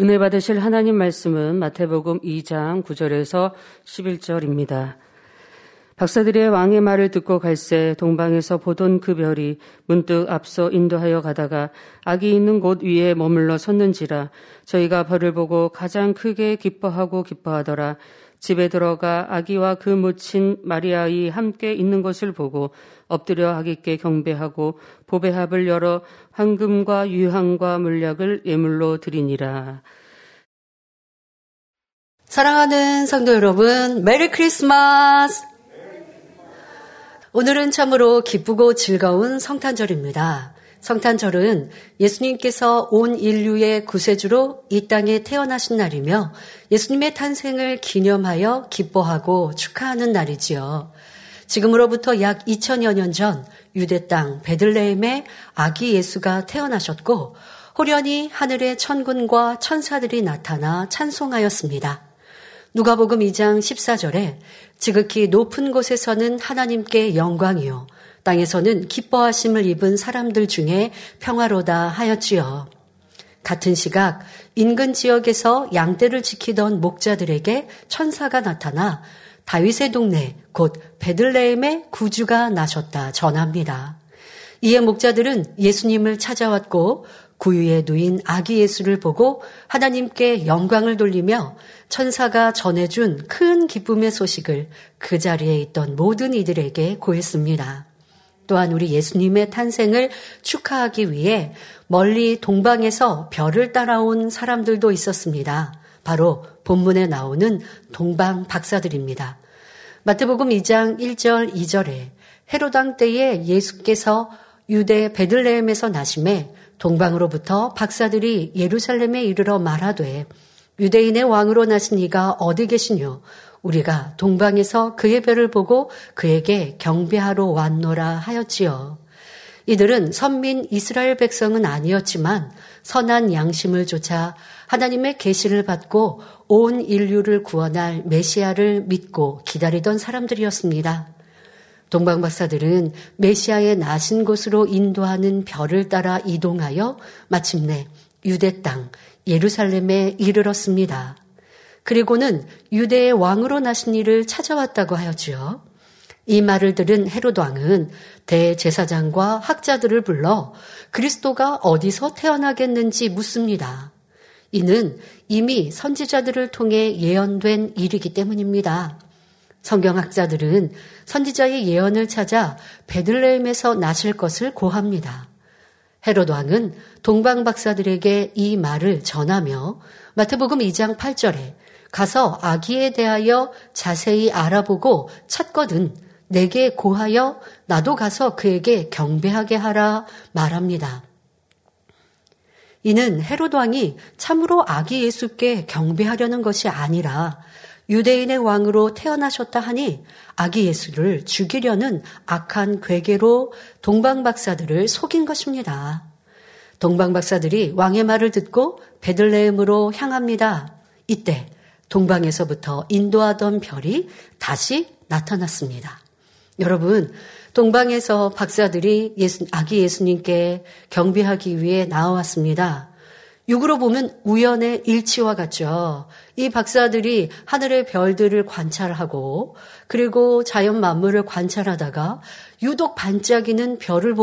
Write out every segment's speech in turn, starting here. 은혜 받으실 하나님 말씀은 마태복음 2장 9절에서 11절입니다. 박사들의 왕의 말을 듣고 갈새 동방에서 보던 그 별이 문득 앞서 인도하여 가다가 악이 있는 곳 위에 머물러 섰는지라. 저희가 별을 보고 가장 크게 기뻐하더라. 집에 들어가 아기와 그 모친 마리아의 함께 있는 것을 보고 엎드려 아기께 경배하고 보배합을 열어 황금과 유향과 물약을 예물로 드리니라. 사랑하는 성도 여러분, 메리 크리스마스! 오늘은 참으로 기쁘고 즐거운 성탄절입니다. 성탄절은 예수님께서 온 인류의 구세주로 이 땅에 태어나신 날이며 예수님의 탄생을 기념하여 기뻐하고 축하하는 날이지요. 지금으로부터 약 2000여 년 전 유대 땅 베들레헴에 아기 예수가 태어나셨고 호련히 하늘의 천군과 천사들이 나타나 찬송하였습니다. 누가복음 2장 14절에 지극히 높은 곳에서는 하나님께 영광이요 땅에서는 기뻐하심을 입은 사람들 중에 평화로다 하였지요. 같은 시각 인근 지역에서 양떼를 지키던 목자들에게 천사가 나타나 다윗의 동네 곧 베들레헴에 구주가 나셨다 전합니다. 이에 목자들은 예수님을 찾아왔고 구유에 누인 아기 예수를 보고 하나님께 영광을 돌리며 천사가 전해준 큰 기쁨의 소식을 그 자리에 있던 모든 이들에게 고했습니다. 또한 우리 예수님의 탄생을 축하하기 위해 멀리 동방에서 별을 따라온 사람들도 있었습니다. 바로 본문에 나오는 동방 박사들입니다. 마태복음 2장 1절 2절에 헤롯 왕 때에 예수께서 유대 베들레헴에서 나심에 동방으로부터 박사들이 예루살렘에 이르러 말하되 유대인의 왕으로 나신 이가 어디 계시뇨? 우리가 동방에서 그의 별을 보고 그에게 경배하러 왔노라 하였지요. 이들은 선민 이스라엘 백성은 아니었지만 선한 양심을 좇아 하나님의 계시를 받고 온 인류를 구원할 메시아를 믿고 기다리던 사람들이었습니다. 동방 박사들은 메시아의 나신 곳으로 인도하는 별을 따라 이동하여 마침내 유대 땅 예루살렘에 이르렀습니다. 그리고는 유대의 왕으로 나신 이를 찾아왔다고 하였지요. 이 말을 들은 헤롯 왕은 대제사장과 학자들을 불러 그리스도가 어디서 태어나겠는지 묻습니다. 이는 이미 선지자들을 통해 예언된 일이기 때문입니다. 성경학자들은 선지자의 예언을 찾아 베들레헴에서 나실 것을 고합니다. 헤롯 왕은 동방 박사들에게 이 말을 전하며 마태복음 2장 8절에 가서 아기에 대하여 자세히 알아보고 찾거든 내게 고하여 나도 가서 그에게 경배하게 하라 말합니다. 이는 헤롯 왕이 참으로 아기 예수께 경배하려는 것이 아니라 유대인의 왕으로 태어나셨다 하니 아기 예수를 죽이려는 악한 궤계로 동방박사들을 속인 것입니다. 동방박사들이 왕의 말을 듣고 베들레헴으로 향합니다. 이때 동방에서부터 인도하던 별이 다시 나타났습니다. 여러분, 동방에서 박사들이 아기 예수님께 경배하기 위해 나왔습니다. 육으로 보면 우연의 일치와 같죠. 이 박사들이 하늘의 별들을 관찰하고 그리고 자연 만물을 관찰하다가 유독 반짝이는 별을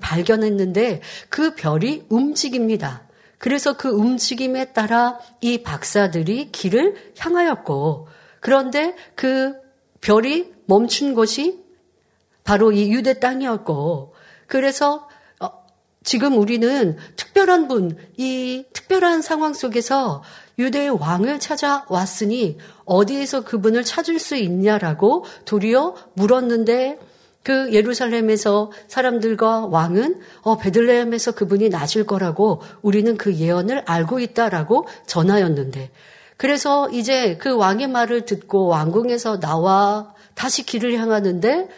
발견했는데 그 별이 움직입니다. 그래서 그 움직임에 따라 이 박사들이 길을 향하였고 그런데 그 별이 멈춘 곳이 바로 이 유대 땅이었고 그래서 지금 우리는 특별한 분, 이 특별한 상황 속에서 유대의 왕을 찾아왔으니 어디에서 그분을 찾을 수 있냐라고 도리어 물었는데 그 예루살렘에서 사람들과 왕은 베들레헴에서 그분이 나실 거라고 우리는 그 예언을 알고 있다라고 전하였는데 그래서 이제 그 왕의 말을 듣고 왕궁에서 나와 다시 길을 향하는데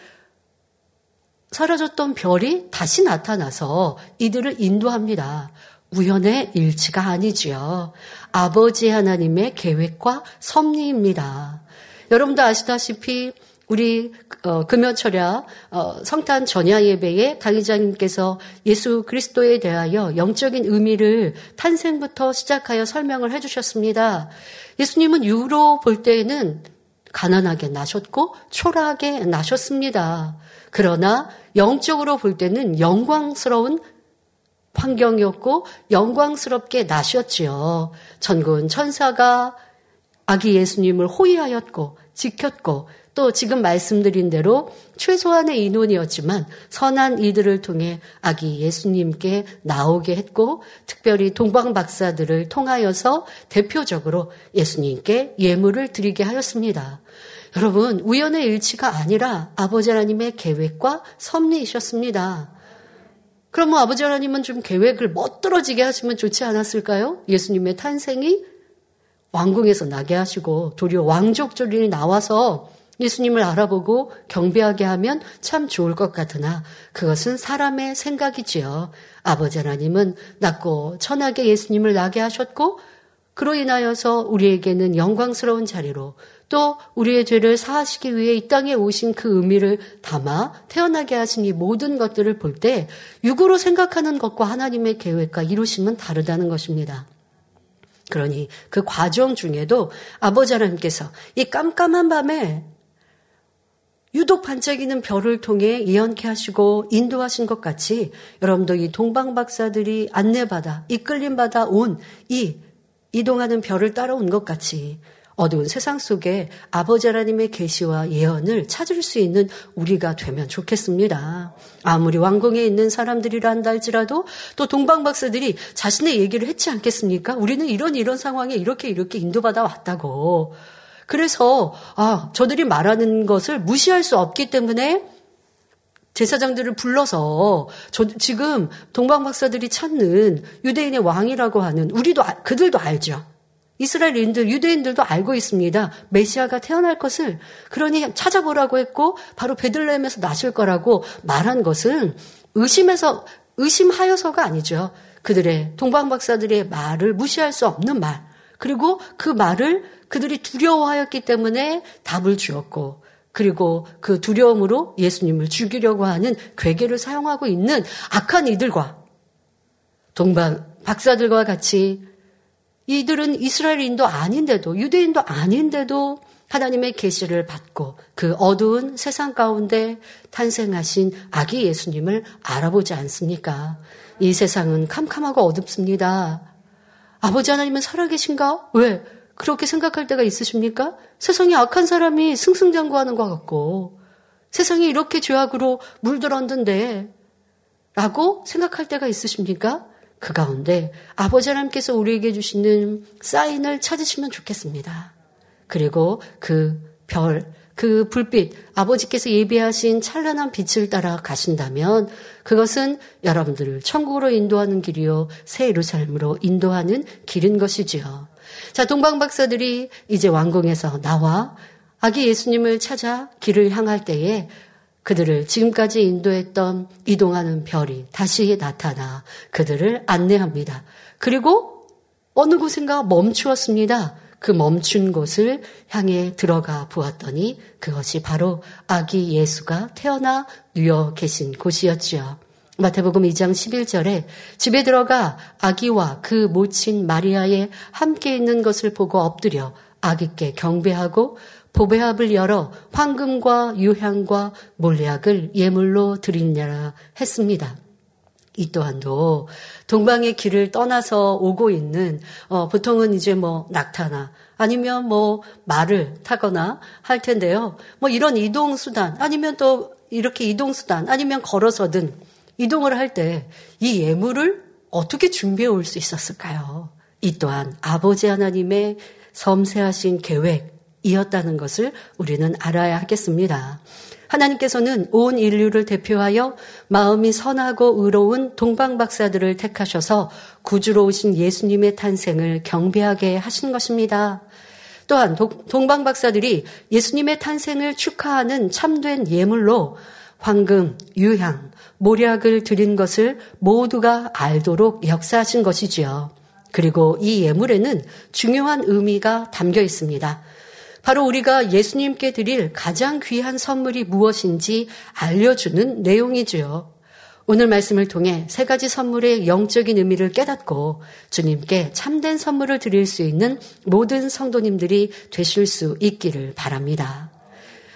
사라졌던 별이 다시 나타나서 이들을 인도합니다. 우연의 일치가 아니지요. 아버지 하나님의 계획과 섭리입니다. 여러분도 아시다시피 우리 금요철야 성탄 전야 예배에 강의자님께서 예수 그리스도에 대하여 영적인 의미를 탄생부터 시작하여 설명을 해주셨습니다. 예수님은 유로 볼 때에는 가난하게 나셨고 초라하게 나셨습니다. 그러나 영적으로 볼 때는 영광스러운 환경이었고 영광스럽게 나셨지요. 천군 천사가 아기 예수님을 호위하였고 지켰고 또 지금 말씀드린 대로 최소한의 인원이었지만 선한 이들을 통해 아기 예수님께 나오게 했고 특별히 동방 박사들을 통하여서 대표적으로 예수님께 예물을 드리게 하였습니다. 여러분, 우연의 일치가 아니라 아버지 하나님의 계획과 섭리이셨습니다. 그러면 아버지 하나님은 좀 계획을 멋들어지게 하시면 좋지 않았을까요? 예수님의 탄생이 왕궁에서 나게 하시고 도리어 왕족들이 나와서 예수님을 알아보고 경배하게 하면 참 좋을 것 같으나 그것은 사람의 생각이지요. 아버지 하나님은 낮고 천하게 예수님을 나게 하셨고 그로 인하여서 우리에게는 영광스러운 자리로 또 우리의 죄를 사하시기 위해 이 땅에 오신 그 의미를 담아 태어나게 하신 이 모든 것들을 볼 때 육으로 생각하는 것과 하나님의 계획과 이루심은 다르다는 것입니다. 그러니 그 과정 중에도 아버지 하나님께서 이 깜깜한 밤에 유독 반짝이는 별을 통해 예언케 하시고 인도하신 것 같이 여러분도 이 동방 박사들이 안내받아 이끌림받아 온 이 이동하는 별을 따라온 것 같이 어두운 세상 속에 아버지 하나님의 계시와 예언을 찾을 수 있는 우리가 되면 좋겠습니다. 아무리 왕궁에 있는 사람들이라 한다 할지라도 또 동방 박사들이 자신의 얘기를 했지 않겠습니까? 우리는 이런 상황에 이렇게 인도받아 왔다고. 그래서 저들이 말하는 것을 무시할 수 없기 때문에 제사장들을 불러서 지금 동방 박사들이 찾는 유대인의 왕이라고 하는 우리도 그들도 알죠. 이스라엘인들, 유대인들도 알고 있습니다. 메시아가 태어날 것을 그러니 찾아보라고 했고 바로 베들레헴에서 나실 거라고 말한 것은 의심하여서가 아니죠. 그들의 동방 박사들의 말을 무시할 수 없는 말 그리고 그 말을 그들이 두려워하였기 때문에 답을 주었고 그리고 그 두려움으로 예수님을 죽이려고 하는 궤계를 사용하고 있는 악한 이들과 동방 박사들과 같이 이들은 이스라엘인도 아닌데도 유대인도 아닌데도 하나님의 계시를 받고 그 어두운 세상 가운데 탄생하신 아기 예수님을 알아보지 않습니까? 이 세상은 캄캄하고 어둡습니다. 아버지 하나님은 살아계신가? 왜? 그렇게 생각할 때가 있으십니까? 세상에 악한 사람이 승승장구하는 것 같고 세상이 이렇게 죄악으로 물들었는데 라고 생각할 때가 있으십니까? 그 가운데 아버지 하나님께서 우리에게 주시는 사인을 찾으시면 좋겠습니다. 그리고 그 별, 그 불빛, 아버지께서 예비하신 찬란한 빛을 따라 가신다면 그것은 여러분들을 천국으로 인도하는 길이요 새 예루살렘으로 인도하는 길인 것이지요. 자, 동방 박사들이 이제 왕궁에서 나와 아기 예수님을 찾아 길을 향할 때에 그들을 지금까지 인도했던 이동하는 별이 다시 나타나 그들을 안내합니다. 그리고 어느 곳인가 멈추었습니다. 그 멈춘 곳을 향해 들어가 보았더니 그것이 바로 아기 예수가 태어나 누워 계신 곳이었지요. 마태복음 2장 11절에 집에 들어가 아기와 그 모친 마리아에 함께 있는 것을 보고 엎드려 아기께 경배하고 보배합을 열어 황금과 유향과 몰약을 예물로 드리느라 했습니다. 이 또한도 동방의 길을 떠나서 오고 있는 보통은 이제 낙타나 아니면 말을 타거나 할 텐데요. 이런 이동수단 아니면 또 이렇게 이동수단 아니면 걸어서든 이동을 할 때 이 예물을 어떻게 준비해 올 수 있었을까요? 이 또한 아버지 하나님의 섬세하신 계획이었다는 것을 우리는 알아야 하겠습니다. 하나님께서는 온 인류를 대표하여 마음이 선하고 의로운 동방 박사들을 택하셔서 구주로 오신 예수님의 탄생을 경배하게 하신 것입니다. 또한 동방 박사들이 예수님의 탄생을 축하하는 참된 예물로 황금, 유향, 몰약을 드린 것을 모두가 알도록 역사하신 것이지요. 그리고 이 예물에는 중요한 의미가 담겨 있습니다. 바로 우리가 예수님께 드릴 가장 귀한 선물이 무엇인지 알려주는 내용이지요. 오늘 말씀을 통해 세 가지 선물의 영적인 의미를 깨닫고 주님께 참된 선물을 드릴 수 있는 모든 성도님들이 되실 수 있기를 바랍니다.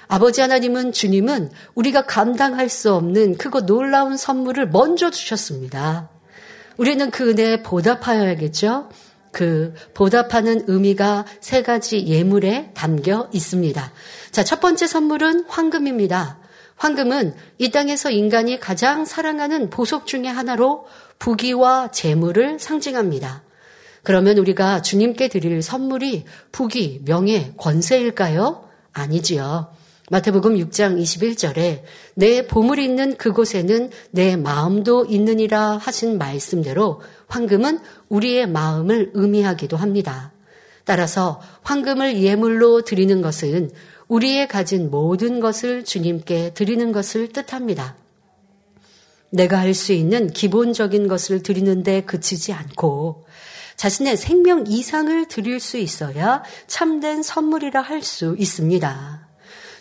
아버지 하나님은 주님은 우리가 감당할 수 없는 크고 놀라운 선물을 먼저 주셨습니다. 우리는 그 은혜에 보답하여야겠죠? 그 보답하는 의미가 세 가지 예물에 담겨 있습니다. 자, 첫 번째 선물은 황금입니다. 황금은 이 땅에서 인간이 가장 사랑하는 보석 중에 하나로 부귀와 재물을 상징합니다. 그러면 우리가 주님께 드릴 선물이 부귀, 명예, 권세일까요? 아니지요. 마태복음 6장 21절에 내 보물이 있는 그곳에는 내 마음도 있느니라 하신 말씀대로 황금은 우리의 마음을 의미하기도 합니다. 따라서 황금을 예물로 드리는 것은 우리의 가진 모든 것을 주님께 드리는 것을 뜻합니다. 내가 할 수 있는 기본적인 것을 드리는데 그치지 않고 자신의 생명 이상을 드릴 수 있어야 참된 선물이라 할 수 있습니다.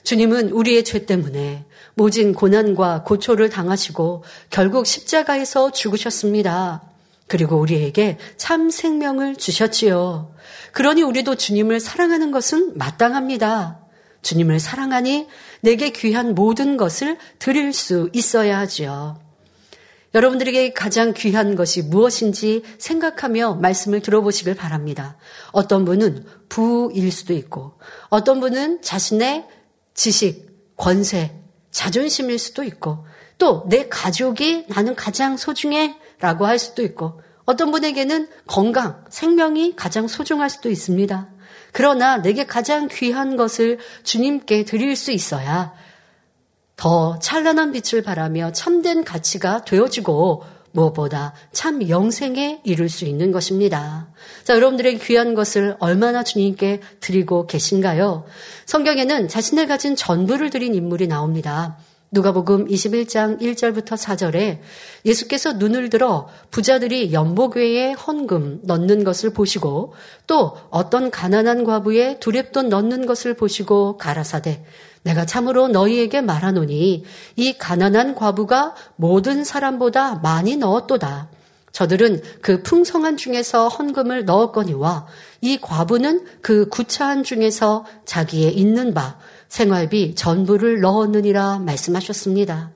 주님은 우리의 죄 때문에 모진 고난과 고초를 당하시고 결국 십자가에서 죽으셨습니다. 그리고 우리에게 참 생명을 주셨지요. 그러니 우리도 주님을 사랑하는 것은 마땅합니다. 주님을 사랑하니 내게 귀한 모든 것을 드릴 수 있어야 하지요. 여러분들에게 가장 귀한 것이 무엇인지 생각하며 말씀을 들어보시길 바랍니다. 어떤 분은 부일 수도 있고 어떤 분은 자신의 지식, 권세, 자존심일 수도 있고 또 내 가족이 나는 가장 소중해 라고 할 수도 있고 어떤 분에게는 건강, 생명이 가장 소중할 수도 있습니다. 그러나 내게 가장 귀한 것을 주님께 드릴 수 있어야 더 찬란한 빛을 발하며 참된 가치가 되어지고 무엇보다 참 영생에 이룰 수 있는 것입니다. 자, 여러분들의 귀한 것을 얼마나 주님께 드리고 계신가요? 성경에는 자신을 가진 전부를 드린 인물이 나옵니다. 누가복음 21장 1절부터 4절에 예수께서 눈을 들어 부자들이 연복외에 헌금 넣는 것을 보시고 또 어떤 가난한 과부에 두랩돈 넣는 것을 보시고 가라사대 내가 참으로 너희에게 말하노니 이 가난한 과부가 모든 사람보다 많이 넣었도다. 저들은 그 풍성한 중에서 헌금을 넣었거니와 이 과부는 그 구차한 중에서 자기의 있는 바 생활비 전부를 넣었느니라 말씀하셨습니다.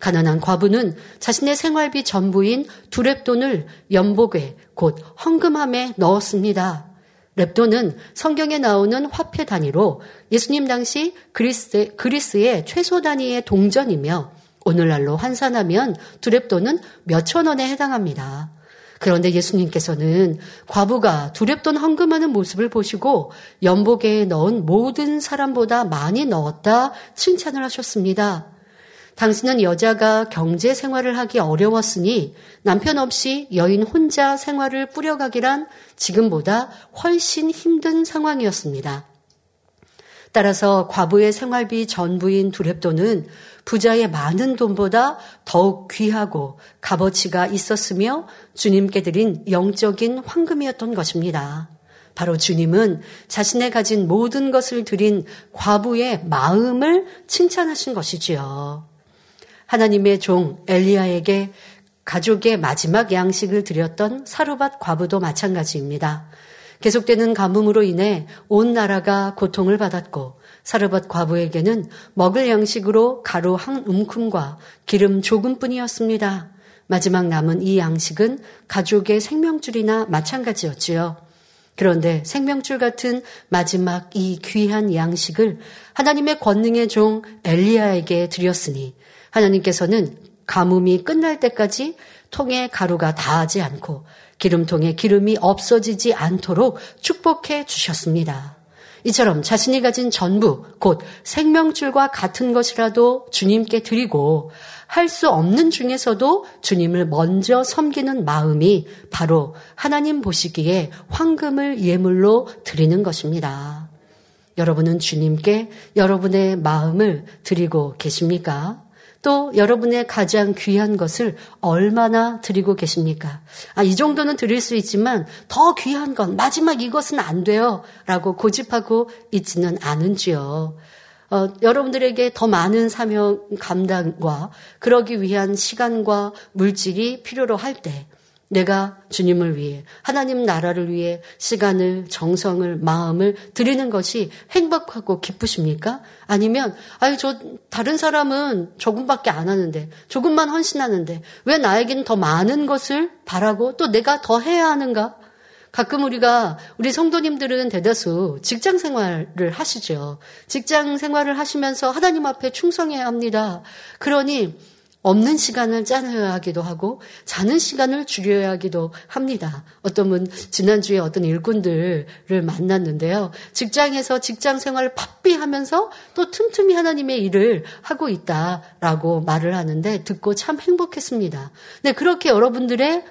가난한 과부는 자신의 생활비 전부인 두랩돈을 연복에 곧 헌금함에 넣었습니다. 랩돈은 성경에 나오는 화폐 단위로 예수님 당시 그리스의 최소 단위의 동전이며 오늘날로 환산하면 두랩돈은 몇천 원에 해당합니다. 그런데 예수님께서는 과부가 두랩돈 헌금하는 모습을 보시고 연복에 넣은 모든 사람보다 많이 넣었다 칭찬을 하셨습니다. 당신은 여자가 경제 생활을 하기 어려웠으니 남편 없이 여인 혼자 생활을 꾸려가기란 지금보다 훨씬 힘든 상황이었습니다. 따라서 과부의 생활비 전부인 두랩돈은 부자의 많은 돈보다 더욱 귀하고 값어치가 있었으며 주님께 드린 영적인 황금이었던 것입니다. 바로 주님은 자신의 가진 모든 것을 드린 과부의 마음을 칭찬하신 것이지요. 하나님의 종 엘리야에게 가족의 마지막 양식을 드렸던 사르밧 과부도 마찬가지입니다. 계속되는 가뭄으로 인해 온 나라가 고통을 받았고 사르밧 과부에게는 먹을 양식으로 가루 한 움큼과 기름 조금뿐이었습니다. 마지막 남은 이 양식은 가족의 생명줄이나 마찬가지였지요. 그런데 생명줄 같은 마지막 이 귀한 양식을 하나님의 권능의 종 엘리야에게 드렸으니 하나님께서는 가뭄이 끝날 때까지 통에 가루가 다하지 않고 기름통에 기름이 없어지지 않도록 축복해 주셨습니다. 이처럼 자신이 가진 전부 곧 생명줄과 같은 것이라도 주님께 드리고 할 수 없는 중에서도 주님을 먼저 섬기는 마음이 바로 하나님 보시기에 황금을 예물로 드리는 것입니다. 여러분은 주님께 여러분의 마음을 드리고 계십니까? 또 여러분의 가장 귀한 것을 얼마나 드리고 계십니까? 이 정도는 드릴 수 있지만 더 귀한 건 마지막 이것은 안 돼요 라고 고집하고 있지는 않은지요. 여러분들에게 더 많은 사명 감당과 그러기 위한 시간과 물질이 필요로 할 때 내가 주님을 위해 하나님 나라를 위해 시간을 정성을 마음을 드리는 것이 행복하고 기쁘십니까? 아니면 저 다른 사람은 조금밖에 안 하는데 조금만 헌신하는데 왜 나에겐 더 많은 것을 바라고 또 내가 더 해야 하는가? 가끔 우리 성도님들은 대다수 직장 생활을 하시죠. 직장 생활을 하시면서 하나님 앞에 충성해야 합니다. 그러니 없는 시간을 짜내야 하기도 하고 자는 시간을 줄여야 하기도 합니다. 어떤 분 지난주에 어떤 일꾼들을 만났는데요. 직장에서 직장 생활을 바삐 하면서 또 틈틈이 하나님의 일을 하고 있다라고 말을 하는데 듣고 참 행복했습니다. 네, 그렇게 여러분들의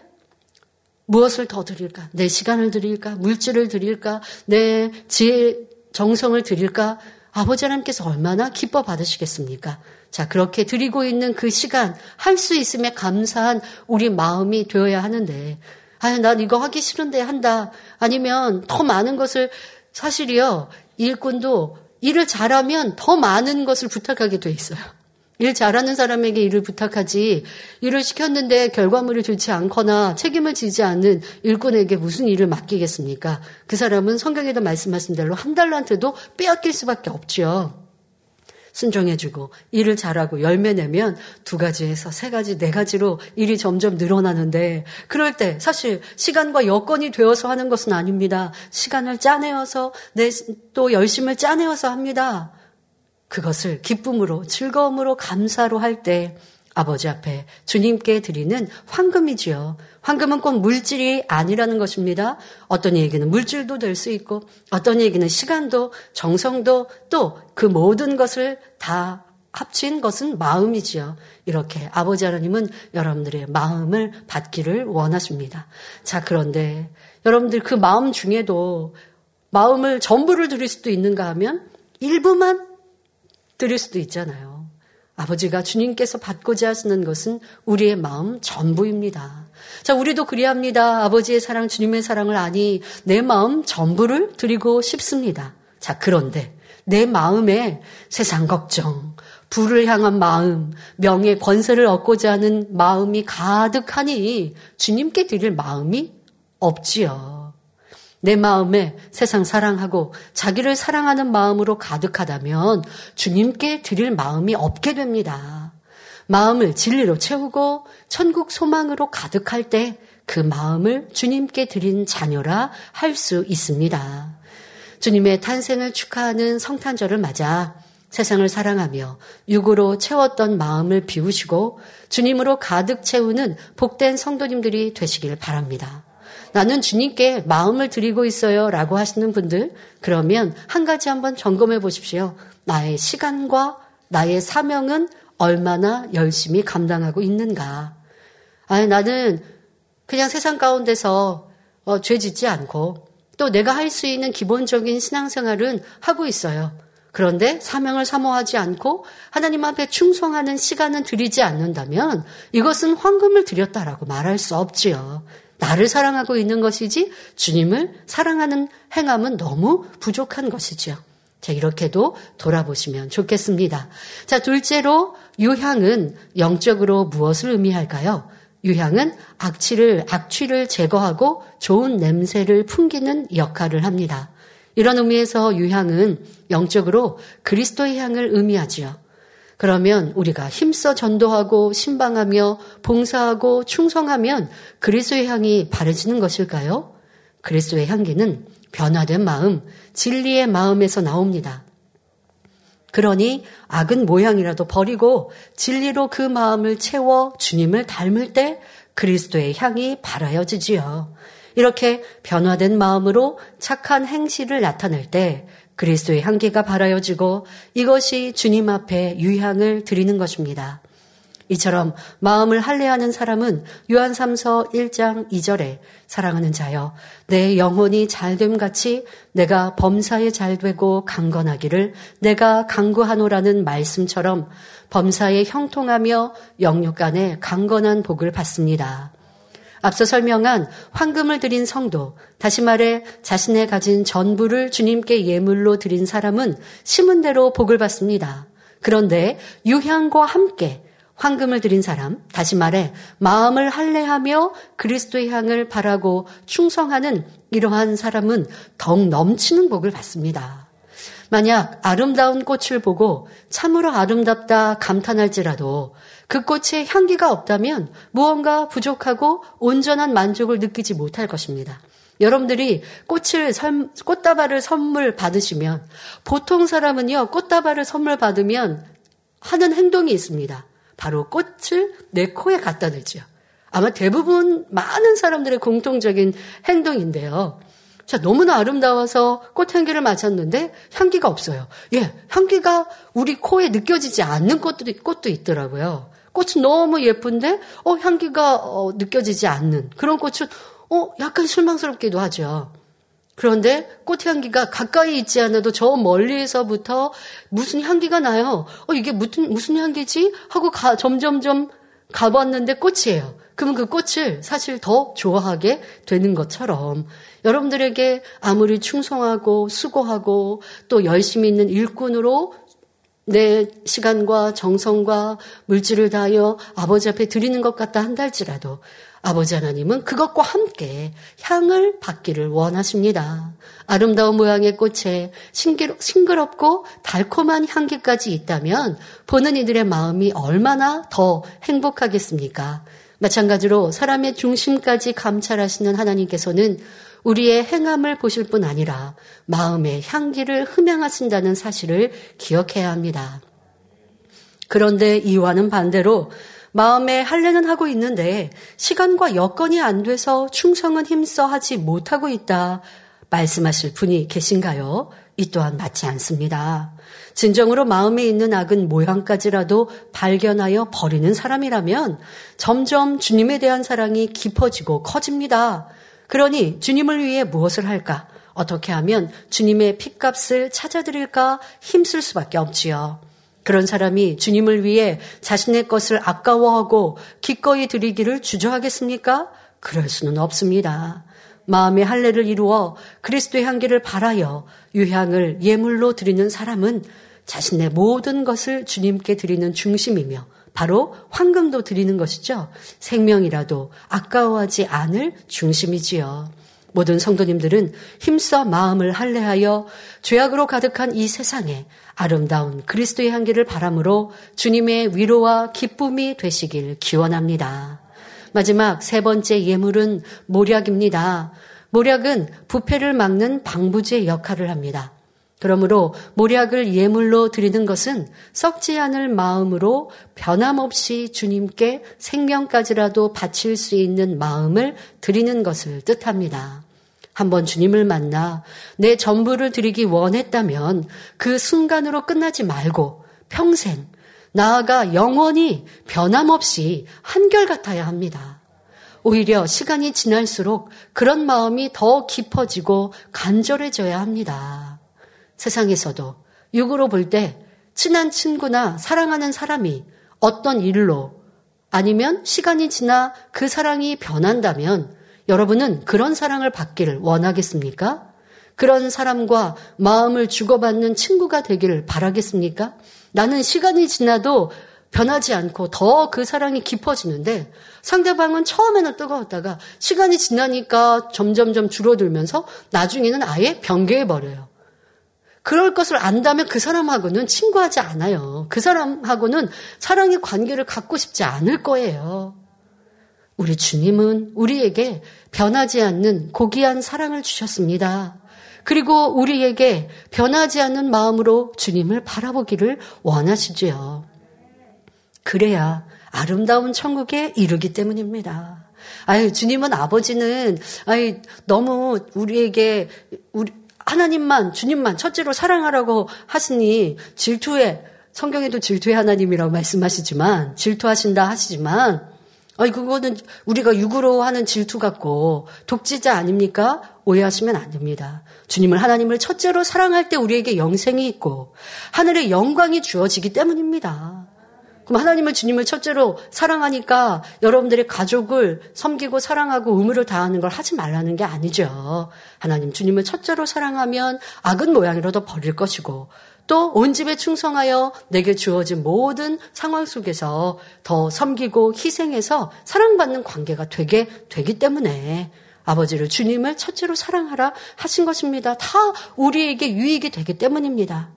무엇을 더 드릴까? 내 시간을 드릴까? 물질을 드릴까? 내 지혜, 정성을 드릴까? 아버지 하나님께서 얼마나 기뻐 받으시겠습니까? 자, 그렇게 드리고 있는 그 시간, 할 수 있음에 감사한 우리 마음이 되어야 하는데, 난 이거 하기 싫은데 한다. 아니면 더 많은 것을, 사실이요, 일꾼도 일을 잘하면 더 많은 것을 부탁하게 돼 있어요. 일 잘하는 사람에게 일을 부탁하지 일을 시켰는데 결과물이 좋지 않거나 책임을 지지 않는 일꾼에게 무슨 일을 맡기겠습니까? 그 사람은 성경에도 말씀하신 대로 한 달란트도 빼앗길 수밖에 없죠. 순종해주고 일을 잘하고 열매내면 2가지에서 3가지, 4가지로 일이 점점 늘어나는데 그럴 때 사실 시간과 여건이 되어서 하는 것은 아닙니다. 시간을 짜내어서 또 열심을 짜내어서 합니다. 그것을 기쁨으로 즐거움으로 감사로 할 때 아버지 앞에 주님께 드리는 황금이지요. 황금은 꼭 물질이 아니라는 것입니다. 어떤 얘기는 물질도 될 수 있고 어떤 얘기는 시간도 정성도 또 그 모든 것을 다 합친 것은 마음이지요. 이렇게 아버지 하나님은 여러분들의 마음을 받기를 원하십니다. 자, 그런데 여러분들 그 마음 중에도 마음을 전부를 드릴 수도 있는가 하면 일부만 드릴 수도 있잖아요. 아버지가 주님께서 받고자 하시는 것은 우리의 마음 전부입니다. 자, 우리도 그리합니다. 아버지의 사랑, 주님의 사랑을 아니 내 마음 전부를 드리고 싶습니다. 자, 그런데 내 마음에 세상 걱정, 부를 향한 마음, 명예 권세를 얻고자 하는 마음이 가득하니 주님께 드릴 마음이 없지요. 내 마음에 세상 사랑하고 자기를 사랑하는 마음으로 가득하다면 주님께 드릴 마음이 없게 됩니다. 마음을 진리로 채우고 천국 소망으로 가득할 때 그 마음을 주님께 드린 자녀라 할 수 있습니다. 주님의 탄생을 축하하는 성탄절을 맞아 세상을 사랑하며 육으로 채웠던 마음을 비우시고 주님으로 가득 채우는 복된 성도님들이 되시길 바랍니다. 나는 주님께 마음을 드리고 있어요 라고 하시는 분들, 그러면 한 가지 한번 점검해 보십시오. 나의 시간과 나의 사명은 얼마나 열심히 감당하고 있는가. 나는 그냥 세상 가운데서 죄 짓지 않고 또 내가 할 수 있는 기본적인 신앙생활은 하고 있어요. 그런데 사명을 사모하지 않고 하나님 앞에 충성하는 시간은 드리지 않는다면 이것은 황금을 드렸다라고 말할 수 없지요. 나를 사랑하고 있는 것이지 주님을 사랑하는 행함은 너무 부족한 것이죠. 자, 이렇게도 돌아보시면 좋겠습니다. 자, 둘째로 유향은 영적으로 무엇을 의미할까요? 유향은 악취를 제거하고 좋은 냄새를 풍기는 역할을 합니다. 이런 의미에서 유향은 영적으로 그리스도의 향을 의미하지요. 그러면 우리가 힘써 전도하고 신방하며 봉사하고 충성하면 그리스도의 향이 바래지는 것일까요? 그리스도의 향기는 변화된 마음, 진리의 마음에서 나옵니다. 그러니 악은 모양이라도 버리고 진리로 그 마음을 채워 주님을 닮을 때 그리스도의 향이 바라여지지요. 이렇게 변화된 마음으로 착한 행실을 나타낼 때 그리스도의 향기가 바라여지고 이것이 주님 앞에 유향을 드리는 것입니다. 이처럼 마음을 할례하는 사람은 요한 3서 1장 2절에 사랑하는 자여 내 영혼이 잘됨같이 내가 범사에 잘되고 강건하기를 내가 간구하노라는 말씀처럼 범사에 형통하며 영육간에 강건한 복을 받습니다. 앞서 설명한 황금을 드린 성도, 다시 말해 자신의 가진 전부를 주님께 예물로 드린 사람은 심은 대로 복을 받습니다. 그런데 유향과 함께 황금을 드린 사람, 다시 말해 마음을 할례하며 그리스도의 향을 바라고 충성하는 이러한 사람은 덕 넘치는 복을 받습니다. 만약 아름다운 꽃을 보고 참으로 아름답다 감탄할지라도 그 꽃에 향기가 없다면 무언가 부족하고 온전한 만족을 느끼지 못할 것입니다. 여러분들이 꽃다발을 선물 받으시면 보통 사람은요, 꽃다발을 선물 받으면 하는 행동이 있습니다. 바로 꽃을 내 코에 갖다 대죠. 아마 대부분 많은 사람들의 공통적인 행동인데요. 자, 너무나 아름다워서 꽃향기를 맡았는데 향기가 없어요. 예, 향기가 우리 코에 느껴지지 않는 꽃도 있더라고요. 꽃은 너무 예쁜데 향기가 느껴지지 않는 그런 꽃은 약간 실망스럽기도 하죠. 그런데 꽃향기가 가까이 있지 않아도 저 멀리에서부터 무슨 향기가 나요. 이게 무슨 향기지? 하고 점점점 가봤는데 꽃이에요. 그러면 그 꽃을 사실 더 좋아하게 되는 것처럼 여러분들에게 아무리 충성하고 수고하고 또 열심히 있는 일꾼으로 내 시간과 정성과 물질을 다하여 아버지 앞에 드리는 것 같다 한다 할지라도 아버지 하나님은 그것과 함께 향을 받기를 원하십니다. 아름다운 모양의 꽃에 싱그럽고 달콤한 향기까지 있다면 보는 이들의 마음이 얼마나 더 행복하겠습니까? 마찬가지로 사람의 중심까지 감찰하시는 하나님께서는 우리의 행함을 보실 뿐 아니라 마음의 향기를 흠양하신다는 사실을 기억해야 합니다. 그런데 이와는 반대로 마음에 할례는 하고 있는데 시간과 여건이 안 돼서 충성은 힘써 하지 못하고 있다 말씀하실 분이 계신가요? 이 또한 맞지 않습니다. 진정으로 마음에 있는 악은 모양까지라도 발견하여 버리는 사람이라면 점점 주님에 대한 사랑이 깊어지고 커집니다. 그러니 주님을 위해 무엇을 할까? 어떻게 하면 주님의 핏값을 찾아드릴까? 힘쓸 수밖에 없지요. 그런 사람이 주님을 위해 자신의 것을 아까워하고 기꺼이 드리기를 주저하겠습니까? 그럴 수는 없습니다. 마음의 할례를 이루어 그리스도의 향기를 바라여 유향을 예물로 드리는 사람은 자신의 모든 것을 주님께 드리는 중심이며 바로 황금도 드리는 것이죠. 생명이라도 아까워하지 않을 중심이지요. 모든 성도님들은 힘써 마음을 할례하여 죄악으로 가득한 이 세상에 아름다운 그리스도의 향기를 바람으로 주님의 위로와 기쁨이 되시길 기원합니다. 마지막 세 번째 예물은 몰약입니다. 몰약은 부패를 막는 방부제 역할을 합니다. 그러므로 몰약을 예물로 드리는 것은 썩지 않을 마음으로 변함없이 주님께 생명까지라도 바칠 수 있는 마음을 드리는 것을 뜻합니다. 한번 주님을 만나 내 전부를 드리기 원했다면 그 순간으로 끝나지 말고 평생 나아가 영원히 변함없이 한결같아야 합니다. 오히려 시간이 지날수록 그런 마음이 더 깊어지고 간절해져야 합니다. 세상에서도 육으로 볼 때 친한 친구나 사랑하는 사람이 어떤 일로 아니면 시간이 지나 그 사랑이 변한다면 여러분은 그런 사랑을 받기를 원하겠습니까? 그런 사람과 마음을 주고받는 친구가 되기를 바라겠습니까? 나는 시간이 지나도 변하지 않고 더 그 사랑이 깊어지는데 상대방은 처음에는 뜨거웠다가 시간이 지나니까 점점점 줄어들면서 나중에는 아예 변개해버려요. 그럴 것을 안다면 그 사람하고는 친구하지 않아요. 그 사람하고는 사랑의 관계를 갖고 싶지 않을 거예요. 우리 주님은 우리에게 변하지 않는 고귀한 사랑을 주셨습니다. 그리고 우리에게 변하지 않는 마음으로 주님을 바라보기를 원하시지요. 그래야 아름다운 천국에 이르기 때문입니다. 주님은 아버지는 너무 우리에게 하나님만 주님만 첫째로 사랑하라고 하시니 질투에 성경에도 질투의 하나님이라고 말씀하시지만, 질투하신다 하시지만, 아니 그거는 우리가 육으로 하는 질투 같고 독지자 아닙니까? 오해하시면 안 됩니다. 주님은 하나님을 첫째로 사랑할 때 우리에게 영생이 있고 하늘의 영광이 주어지기 때문입니다. 그럼 하나님을 주님을 첫째로 사랑하니까 여러분들의 가족을 섬기고 사랑하고 의무를 다하는 걸 하지 말라는 게 아니죠. 하나님 주님을 첫째로 사랑하면 악은 모양이라도 버릴 것이고 또 온 집에 충성하여 내게 주어진 모든 상황 속에서 더 섬기고 희생해서 사랑받는 관계가 되게 되기 때문에 아버지를 주님을 첫째로 사랑하라 하신 것입니다. 다 우리에게 유익이 되기 때문입니다.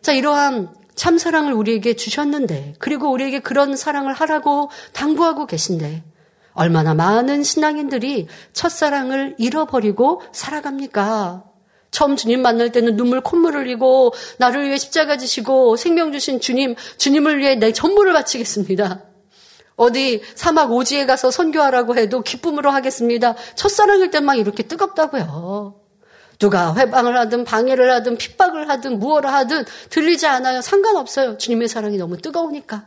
자, 이러한 참 사랑을 우리에게 주셨는데 그리고 우리에게 그런 사랑을 하라고 당부하고 계신데 얼마나 많은 신앙인들이 첫사랑을 잃어버리고 살아갑니까? 처음 주님 만날 때는 눈물 콧물을 흘리고 나를 위해 십자가 지시고 생명 주신 주님을 위해 내 전부를 바치겠습니다. 어디 사막 오지에 가서 선교하라고 해도 기쁨으로 하겠습니다. 첫사랑일 때만 이렇게 뜨겁다고요. 누가 회방을 하든 방해를 하든 핍박을 하든 무엇을 하든 들리지 않아요. 상관없어요. 주님의 사랑이 너무 뜨거우니까.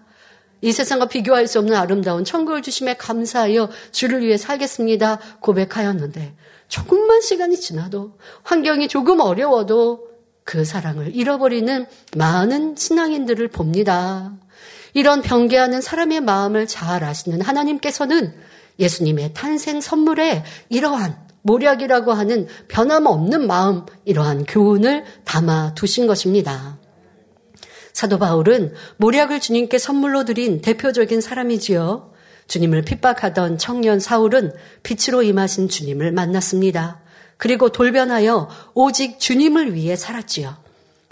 이 세상과 비교할 수 없는 아름다운 천국을 주심에 감사하여 주를 위해 살겠습니다. 고백하였는데 조금만 시간이 지나도 환경이 조금 어려워도 그 사랑을 잃어버리는 많은 신앙인들을 봅니다. 이런 변개하는 사람의 마음을 잘 아시는 하나님께서는 예수님의 탄생 선물에 이러한 모략이라고 하는 변함없는 마음, 이러한 교훈을 담아 두신 것입니다. 사도 바울은 모략을 주님께 선물로 드린 대표적인 사람이지요. 주님을 핍박하던 청년 사울은 빛으로 임하신 주님을 만났습니다. 그리고 돌변하여 오직 주님을 위해 살았지요.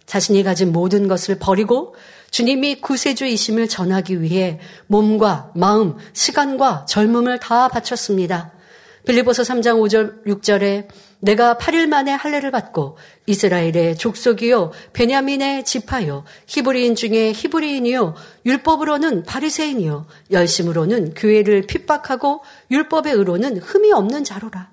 자신이 가진 모든 것을 버리고 주님이 구세주이심을 전하기 위해 몸과 마음, 시간과 젊음을 다 바쳤습니다. 빌립보서 3장 5절 6절에 내가 8일 만에 할례를 받고 이스라엘의 족속이요 베냐민의 지파요 히브리인 중에 히브리인이요 율법으로는 바리새인이요 열심으로는 교회를 핍박하고 율법의 의로는 흠이 없는 자로라.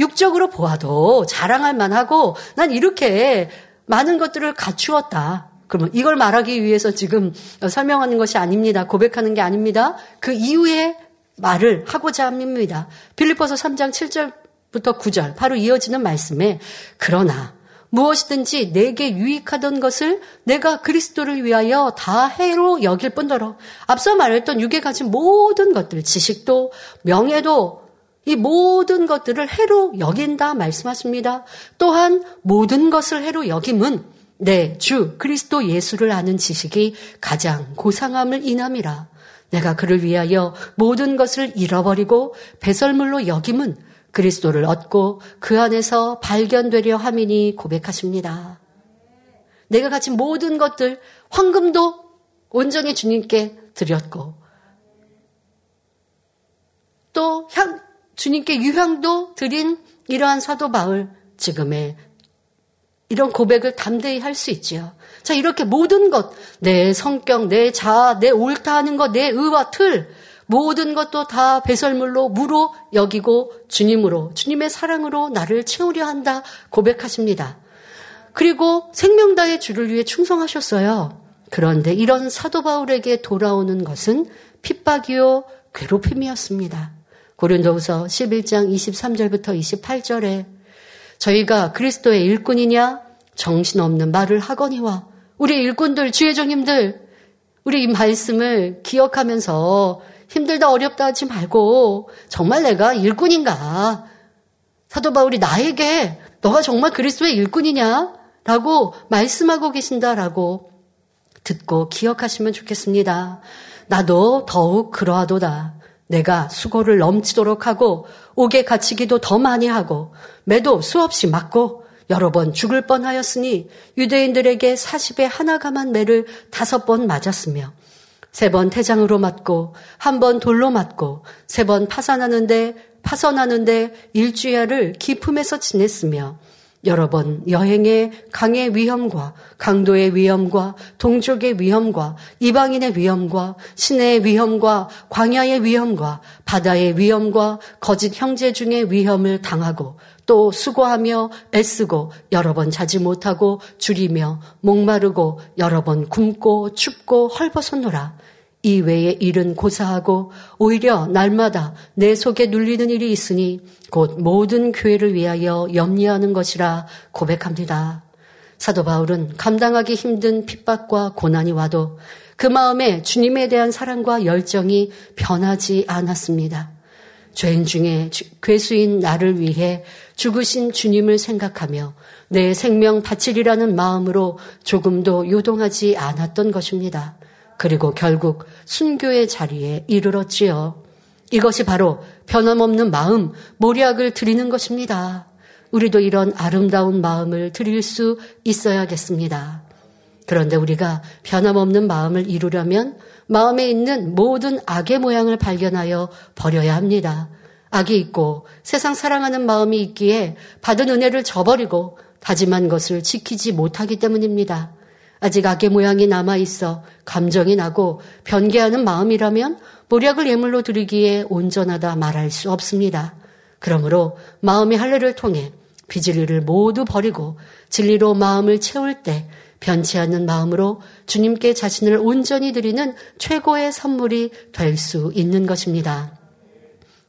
육적으로 보아도 자랑할 만하고 난 이렇게 많은 것들을 갖추었다. 그러면 이걸 말하기 위해서 지금 설명하는 것이 아닙니다. 고백하는 게 아닙니다. 그 이후에 말을 하고자 합니다. 빌립보서 3장 7절부터 9절 바로 이어지는 말씀에 그러나 무엇이든지 내게 유익하던 것을 내가 그리스도를 위하여 다 해로 여길 뿐더러 앞서 말했던 육에 가진 모든 것들 지식도 명예도 이 모든 것들을 해로 여긴다 말씀하십니다. 또한 모든 것을 해로 여김은 내 주 그리스도 예수를 아는 지식이 가장 고상함을 인함이라. 내가 그를 위하여 모든 것을 잃어버리고 배설물로 여김은 그리스도를 얻고 그 안에서 발견되려 함이니 고백하십니다. 내가 가진 모든 것들 황금도 온전히 주님께 드렸고 또 주님께 유향도 드린 이러한 사도 바울 지금의 이런 고백을 담대히 할 수 있지요. 자, 이렇게 모든 것, 내 성격, 내 자아, 내 옳다 하는 것, 내 의와 틀, 모든 것도 다 배설물로 무로 여기고 주님으로, 주님의 사랑으로 나를 채우려 한다 고백하십니다. 그리고 생명다의 주를 위해 충성하셨어요. 그런데 이런 사도 바울에게 돌아오는 것은 핍박이요 괴롭힘이었습니다. 고린도후서 11장 23절부터 28절에 저희가 그리스도의 일꾼이냐? 정신없는 말을 하거니와 우리 일꾼들, 주의종님들 우리 이 말씀을 기억하면서 힘들다 어렵다 하지 말고 정말 내가 일꾼인가? 사도 바울이 나에게 너가 정말 그리스도의 일꾼이냐? 라고 말씀하고 계신다라고 듣고 기억하시면 좋겠습니다. 나도 더욱 그러하도다. 내가 수고를 넘치도록 하고 옥에 갇히기도 더 많이 하고 매도 수없이 맞고 여러 번 죽을 뻔하였으니 유대인들에게 40에 하나감한 매를 5번 맞았으며 3번 태장으로 맞고 1번 돌로 맞고 3번 파선하는데 일주야를 기품에서 지냈으며 여러 번 여행에 강의 위험과 강도의 위험과 동족의 위험과 이방인의 위험과 시내의 위험과 광야의 위험과 바다의 위험과 거짓 형제 중에 위험을 당하고 또 수고하며 애쓰고 여러 번 자지 못하고 줄이며 목마르고 여러 번 굶고 춥고 헐벗었노라. 이 외의 일은 고사하고 오히려 날마다 내 속에 눌리는 일이 있으니 곧 모든 교회를 위하여 염려하는 것이라 고백합니다. 사도 바울은 감당하기 힘든 핍박과 고난이 와도 그 마음에 주님에 대한 사랑과 열정이 변하지 않았습니다. 죄인 중에 괴수인 나를 위해 죽으신 주님을 생각하며 내 생명 바치리라는 마음으로 조금도 요동하지 않았던 것입니다. 그리고 결국 순교의 자리에 이르렀지요. 이것이 바로 변함없는 마음, 몰약을 드리는 것입니다. 우리도 이런 아름다운 마음을 드릴 수 있어야겠습니다. 그런데 우리가 변함없는 마음을 이루려면 마음에 있는 모든 악의 모양을 발견하여 버려야 합니다. 악이 있고 세상 사랑하는 마음이 있기에 받은 은혜를 저버리고 다짐한 것을 지키지 못하기 때문입니다. 아직 악의 모양이 남아있어 감정이 나고 변개하는 마음이라면 몰약을 예물로 드리기에 온전하다 말할 수 없습니다. 그러므로 마음의 할례를 통해 비진리를 모두 버리고 진리로 마음을 채울 때 변치 않는 마음으로 주님께 자신을 온전히 드리는 최고의 선물이 될 수 있는 것입니다.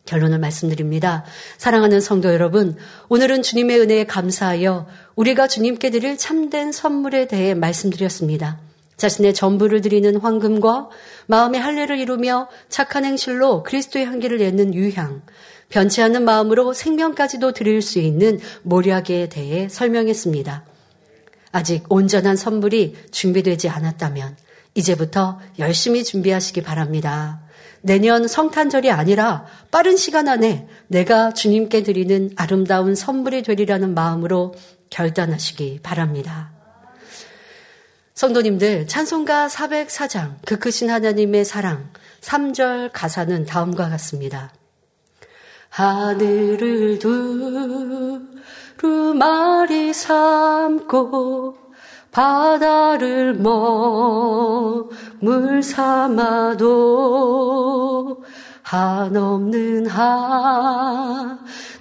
결론을 말씀드립니다. 사랑하는 성도 여러분, 오늘은 주님의 은혜에 감사하여 우리가 주님께 드릴 참된 선물에 대해 말씀드렸습니다. 자신의 전부를 드리는 황금과 마음의 할례를 이루며 착한 행실로 그리스도의 향기를 내는 유향, 변치 않는 마음으로 생명까지도 드릴 수 있는 몰약에 대해 설명했습니다. 아직 온전한 선물이 준비되지 않았다면 이제부터 열심히 준비하시기 바랍니다. 내년 성탄절이 아니라 빠른 시간 안에 내가 주님께 드리는 아름다운 선물이 되리라는 마음으로 결단하시기 바랍니다. 성도님들, 찬송가 404장 그 크신 하나님의 사랑 3절 가사는 다음과 같습니다. 하늘을 두루마리 삼고 바다를 머물 삼아도 한없는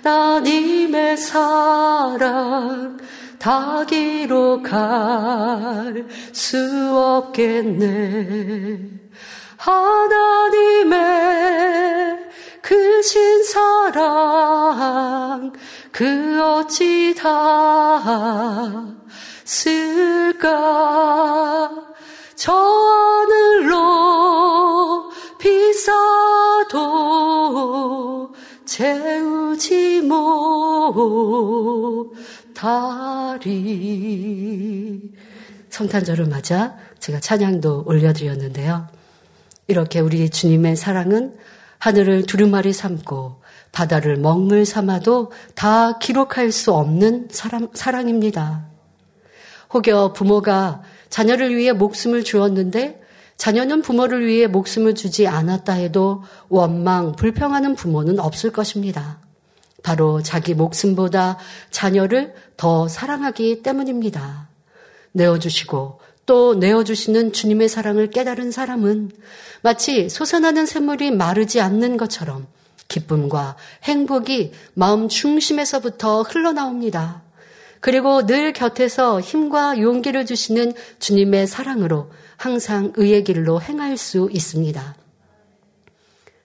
하나님의 사랑 다 기록할 수 없겠네. 하나님의 크신 사랑 그 어찌 다 쓸까. 저 하늘로 비싸도 채우지 못하리. 성탄절을 맞아 제가 찬양도 올려드렸는데요. 이렇게 우리 주님의 사랑은 하늘을 두루마리 삼고 바다를 먹물 삼아도 다 기록할 수 없는 사랑입니다. 혹여 부모가 자녀를 위해 목숨을 주었는데 자녀는 부모를 위해 목숨을 주지 않았다 해도 원망, 불평하는 부모는 없을 것입니다. 바로 자기 목숨보다 자녀를 더 사랑하기 때문입니다. 내어주시고 또 내어주시는 주님의 사랑을 깨달은 사람은 마치 솟아나는 샘물이 마르지 않는 것처럼 기쁨과 행복이 마음 중심에서부터 흘러나옵니다. 그리고 늘 곁에서 힘과 용기를 주시는 주님의 사랑으로 항상 의의 길로 행할 수 있습니다.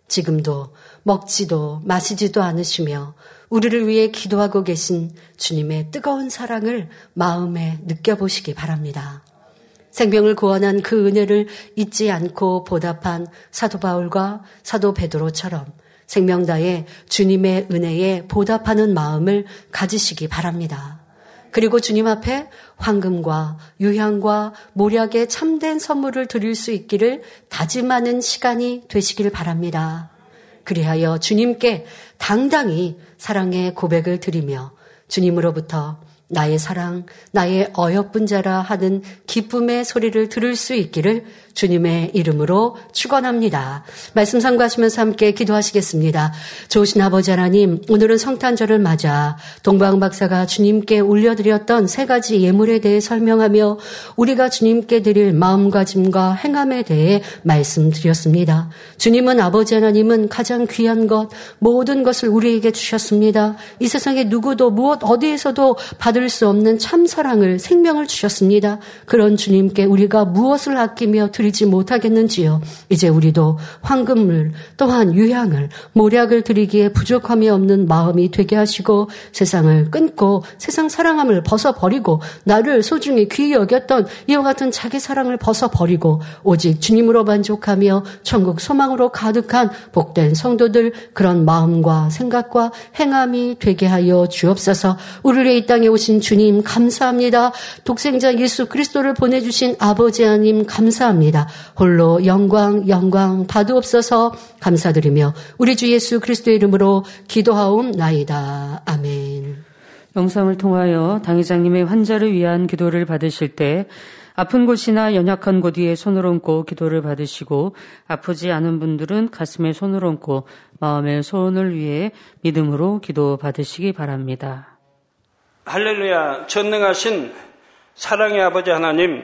지금도 먹지도 마시지도 않으시며 우리를 위해 기도하고 계신 주님의 뜨거운 사랑을 마음에 느껴보시기 바랍니다. 생명을 구원한 그 은혜를 잊지 않고 보답한 사도 바울과 사도 베드로처럼 생명 다해 주님의 은혜에 보답하는 마음을 가지시기 바랍니다. 그리고 주님 앞에 황금과 유향과 몰약의 참된 선물을 드릴 수 있기를 다짐하는 시간이 되시길 바랍니다. 그리하여 주님께 당당히 사랑의 고백을 드리며 주님으로부터 나의 사랑, 나의 어여쁜 자라 하는 기쁨의 소리를 들을 수 있기를 주님의 이름으로 축원합니다. 말씀 상고하시면서 함께 기도하시겠습니다. 좋으신 아버지 하나님, 오늘은 성탄절을 맞아 동방 박사가 주님께 올려드렸던 세 가지 예물에 대해 설명하며 우리가 주님께 드릴 마음가짐과 행함에 대해 말씀드렸습니다. 주님은 아버지 하나님은 가장 귀한 것, 모든 것을 우리에게 주셨습니다. 이 세상에 누구도 무엇 어디에서도 받을 수 없는 참 사랑을, 생명을 주셨습니다. 그런 주님께 우리가 무엇을 아끼며 드리지 못하겠는지요. 이제 우리도 황금을 또한 유향을, 몰약을 드리기에 부족함이 없는 마음이 되게 하시고 세상을 끊고 세상 사랑함을 벗어버리고 나를 소중히 귀히 여겼던 이와 같은 자기 사랑을 벗어버리고 오직 주님으로 만족하며 천국 소망으로 가득한 복된 성도들, 그런 마음과 생각과 행함이 되게 하여 주옵소서. 우리를 이 땅에 오신 주님 감사합니다. 독생자 예수 그리스도를 보내주신 아버지 하나님 감사합니다. 홀로 영광 받으옵소서. 감사드리며 우리 주 예수 그리스도의 이름으로 기도하옵나이다. 아멘. 영상을 통하여 당회장님의 환자를 위한 기도를 받으실 때 아픈 곳이나 연약한 곳 위에 손을 얹고 기도를 받으시고, 아프지 않은 분들은 가슴에 손을 얹고 마음의 소원을 위해 믿음으로 기도 받으시기 바랍니다. 할렐루야. 전능하신 사랑의 아버지 하나님,